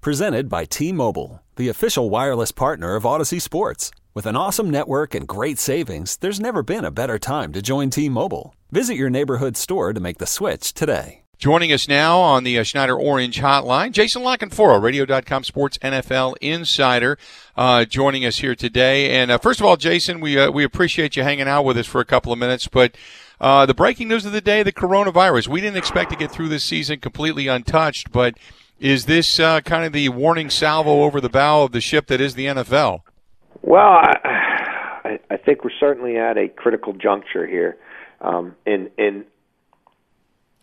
Presented by T-Mobile, the official wireless partner of Odyssey Sports. With an awesome network and great savings, there's never been a better time to join T-Mobile. Visit your neighborhood store to make the switch today. Joining us now on the Schneider Orange Hotline, Jason La Canfora, Radio.com Sports NFL Insider, joining us here today. And first of all, Jason, we appreciate you hanging out with us for a couple of minutes. But the breaking news of the day, the coronavirus. We didn't expect to get through this season completely untouched, but is this kind of the warning salvo over the bow of the ship that is the NFL? Well, I think we're certainly at a critical juncture here in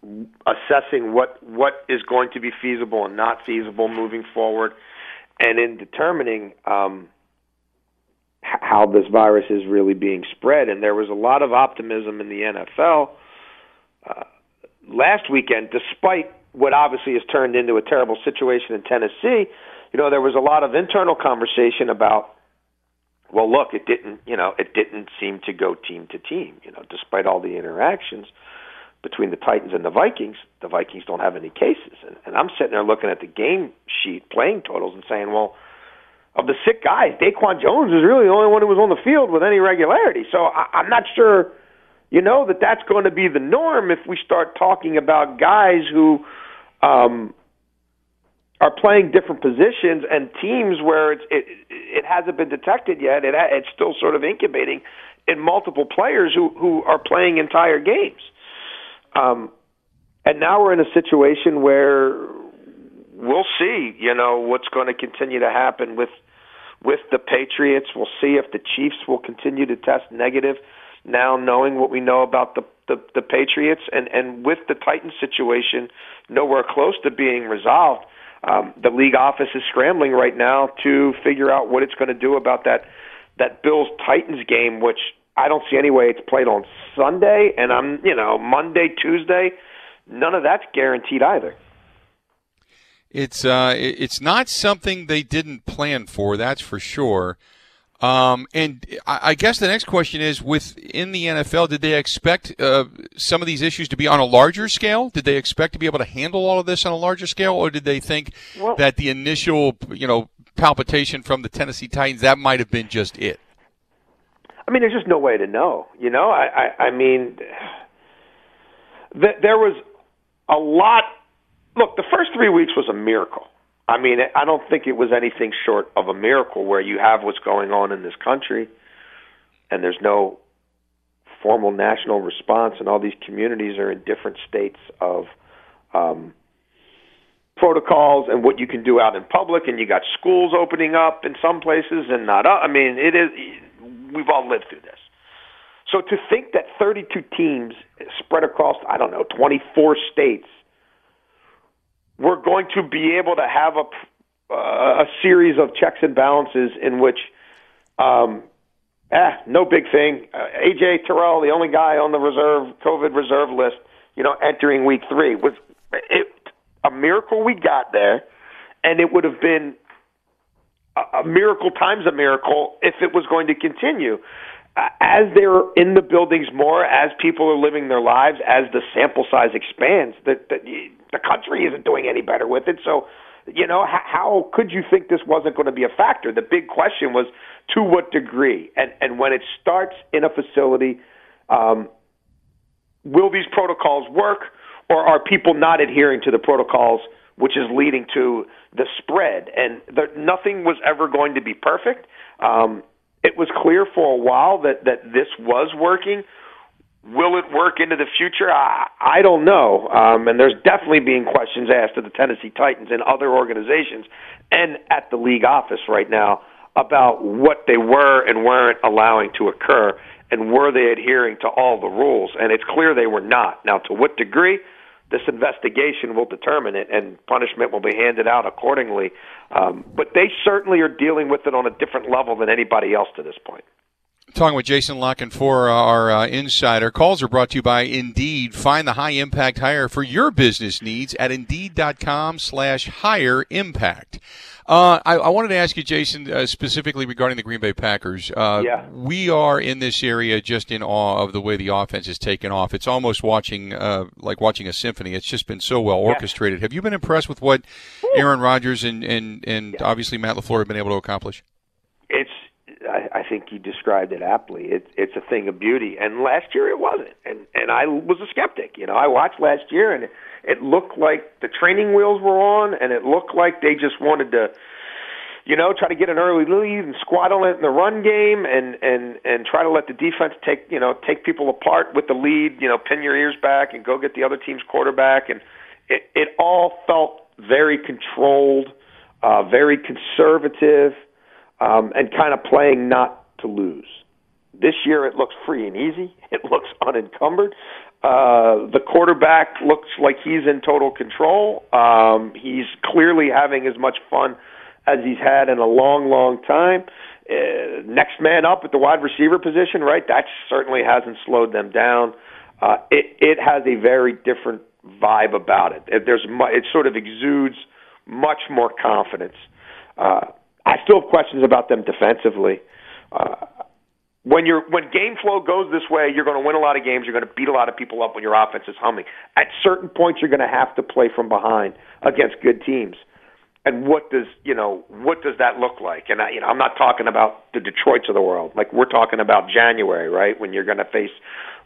assessing what is going to be feasible and not feasible moving forward, and in determining how this virus is really being spread. And there was a lot of optimism in the NFL last weekend, despite what obviously has turned into a terrible situation in Tennessee. You know, there was a lot of internal conversation about, well, look, it didn't seem to go team to team. You know, despite all the interactions between the Titans and the Vikings don't have any cases. And I'm sitting there looking at the game sheet playing totals and saying, well, of the sick guys, Daquan Jones is really the only one who was on the field with any regularity. So I'm not sure, you know, that that's going to be the norm if we start talking about guys who are playing different positions and teams where it hasn't been detected yet. It's still sort of incubating in multiple players who are playing entire games. And now we're in a situation where we'll see, you know, what's going to continue to happen with the Patriots. We'll see if the Chiefs will continue to test negative now, knowing what we know about the Patriots. And with the Titans situation nowhere close to being resolved, the league office is scrambling right now to figure out what it's going to do about that Bills-Titans game, which I don't see any way it's played on Sunday, and Monday, Tuesday, none of that's guaranteed either. It's not something they didn't plan for, that's for sure. And I guess the next question is, within the NFL, did they expect some of these issues to be on a larger scale? Did they expect to be able to handle all of this on a larger scale, or did they think that the initial, palpitation from the Tennessee Titans, that might have been just it? I mean, there's just no way to know, you know? There was a lot. Look, the first 3 weeks was a miracle. I mean, I don't think it was anything short of a miracle where you have what's going on in this country and there's no formal national response and all these communities are in different states of protocols and what you can do out in public, and you got schools opening up in some places and not. I mean, it is... We've all lived through this. So to think that 32 teams spread across, 24 states, we're going to be able to have a series of checks and balances in which, no big thing. AJ Terrell, the only guy on the COVID reserve list, entering week three, was a miracle we got there, and it would have been a miracle times a miracle if it was going to continue. As they're in the buildings more, as people are living their lives, as the sample size expands, the country isn't doing any better with it. So, how could you think this wasn't going to be a factor? The big question was, to what degree? And when it starts in a facility, will these protocols work, or are people not adhering to the protocols, which is leading to the spread? And nothing was ever going to be perfect. It was clear for a while that this was working. Will it work into the future? I don't know. And there's definitely being questions asked of the Tennessee Titans and other organizations and at the league office right now about what they were and weren't allowing to occur, and were they adhering to all the rules. And it's clear they were not. Now, to what degree? this investigation will determine it, and punishment will be handed out accordingly. But they certainly are dealing with it on a different level than anybody else to this point. Talking with Jason La Canfora, our insider. Calls are brought to you by Indeed. Find the high-impact hire for your business needs at Indeed.com/hire impact. I wanted to ask you, Jason, specifically regarding the Green Bay Packers. We are in this area just in awe of the way the offense has taken off. It's almost watching like watching a symphony. It's just been so well orchestrated. Have you been impressed with what Aaron Rodgers and obviously Matt LaFleur have been able to accomplish? I think you described it aptly. It's a thing of beauty, and last year it wasn't. And I was a skeptic. You know, I watched last year, and it looked like the training wheels were on, and it looked like they just wanted to, you know, try to get an early lead and squat on it in the run game, and try to let the defense take people apart with the lead. You know, pin your ears back and go get the other team's quarterback, and it all felt very controlled, very conservative. And kind of playing not to lose. This year it looks free and easy. It looks unencumbered. The quarterback looks like he's in total control. He's clearly having as much fun as he's had in a long, long time. Next man up at the wide receiver position, right? That certainly hasn't slowed them down. It has a very different vibe about it. It sort of exudes much more confidence. I still have questions about them defensively. When game flow goes this way, you're going to win a lot of games. You're going to beat a lot of people up when your offense is humming. At certain points, you're going to have to play from behind against good teams. And what does that look like? And I'm not talking about the Detroits of the world. Like, we're talking about January, right? When you're going to face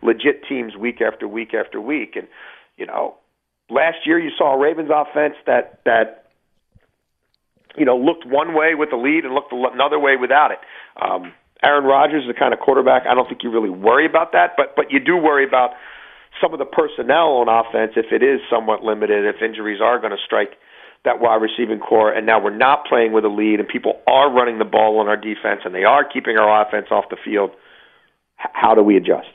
legit teams week after week after week. And last year you saw a Ravens offense that looked one way with the lead and looked another way without it. Aaron Rodgers is the kind of quarterback, I don't think you really worry about that, but you do worry about some of the personnel on offense if it is somewhat limited, if injuries are going to strike that wide receiving core, and now we're not playing with a lead, and people are running the ball on our defense, and they are keeping our offense off the field. How do we adjust?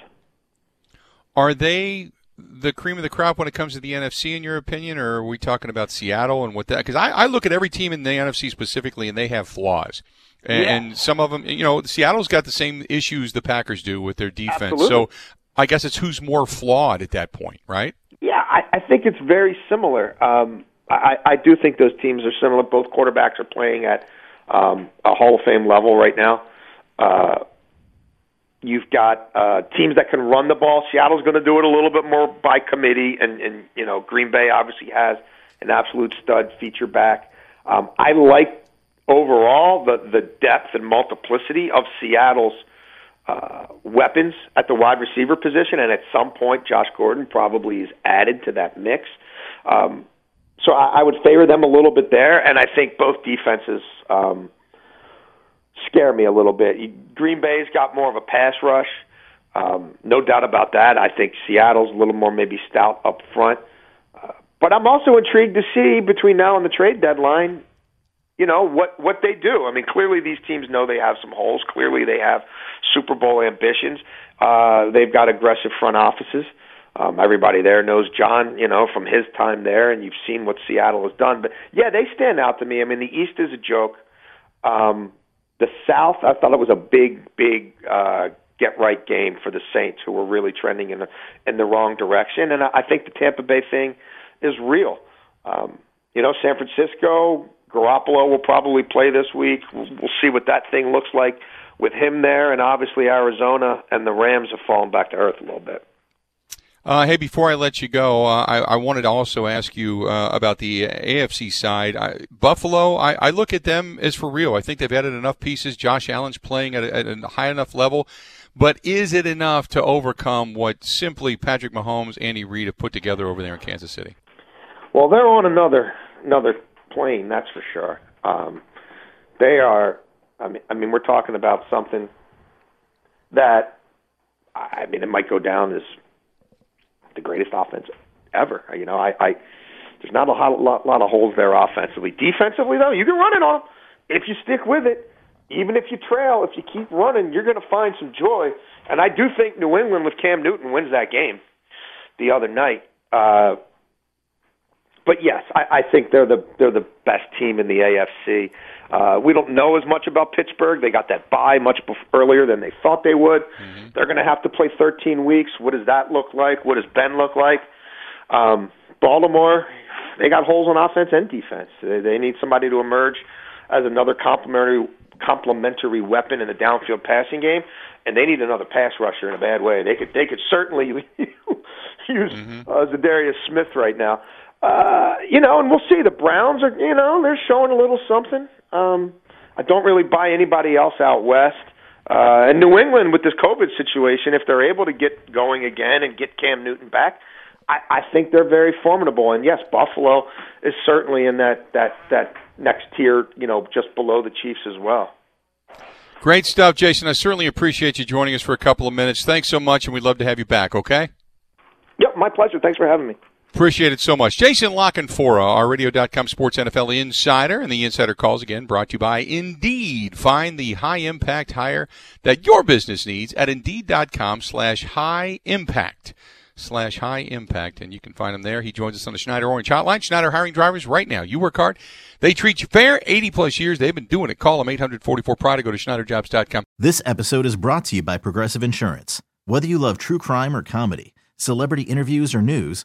Are they the cream of the crop when it comes to the NFC, in your opinion, or are we talking about Seattle and what that? Because I look at every team in the NFC specifically, and they have flaws, and some of them, Seattle's got the same issues the Packers do with their defense. Absolutely. So I guess it's who's more flawed at that point, right? Yeah, I think it's very similar. I do think those teams are similar. Both quarterbacks are playing at a Hall of Fame level right now. You've got teams that can run the ball. Seattle's going to do it a little bit more by committee, and Green Bay obviously has an absolute stud feature back. I like overall the depth and multiplicity of Seattle's weapons at the wide receiver position, and at some point Josh Gordon probably is added to that mix. So I would favor them a little bit there, and I think both defenses scare me a little bit. Green Bay's got more of a pass rush, no doubt about that. I think Seattle's a little more maybe stout up front. But I'm also intrigued to see between now and the trade deadline, what they do. I mean, clearly these teams know they have some holes. Clearly they have Super Bowl ambitions. They've got aggressive front offices. Everybody there knows John, from his time there, and you've seen what Seattle has done. But, yeah, they stand out to me. I mean, the East is a joke. The South, I thought it was a big get-right game for the Saints, who were really trending in the wrong direction. And I think the Tampa Bay thing is real. San Francisco, Garoppolo will probably play this week. We'll see what that thing looks like with him there. And obviously Arizona and the Rams have fallen back to earth a little bit. Hey, before I let you go, I wanted to also ask you about the AFC side. Buffalo, I look at them as for real. I think they've added enough pieces. Josh Allen's playing at a high enough level. But is it enough to overcome what simply Patrick Mahomes, Andy Reid have put together over there in Kansas City? Well, they're on another plane, that's for sure. They are – I mean, we're talking about something that – I mean, it might go down as – the greatest offense ever. There's not a lot of holes there offensively. Defensively, though, you can run it on them. If you stick with it, even if you trail, if you keep running, you're going to find some joy. And I do think New England with Cam Newton wins that game the other night. But yes, I think they're the best team in the AFC. We don't know as much about Pittsburgh. They got that bye much earlier than they thought they would. Mm-hmm. They're going to have to play 13 weeks. What does that look like? What does Ben look like? Baltimore, they got holes on offense and defense. They need somebody to emerge as another complementary weapon in the downfield passing game, and they need another pass rusher in a bad way. They could certainly use Zadarius Smith right now. And we'll see. The Browns are, they're showing a little something. I don't really buy anybody else out west. And New England with this COVID situation, if they're able to get going again and get Cam Newton back, I think they're very formidable. And yes, Buffalo is certainly in that next tier, just below the Chiefs as well. Great stuff, Jason. I certainly appreciate you joining us for a couple of minutes. Thanks so much, and we'd love to have you back, okay? Yep, my pleasure. Thanks for having me. Appreciate it so much. Jason La Canfora, our Radio.com Sports NFL Insider, and the Insider Calls, again, brought to you by Indeed. Find the high-impact hire that your business needs at Indeed.com/high-impact, and you can find him there. He joins us on the Schneider Orange Hotline. Schneider hiring drivers right now. You work hard. They treat you fair. 80-plus years. They've been doing it. Call them 844-PRIDE or go to SchneiderJobs.com. This episode is brought to you by Progressive Insurance. Whether you love true crime or comedy, celebrity interviews or news,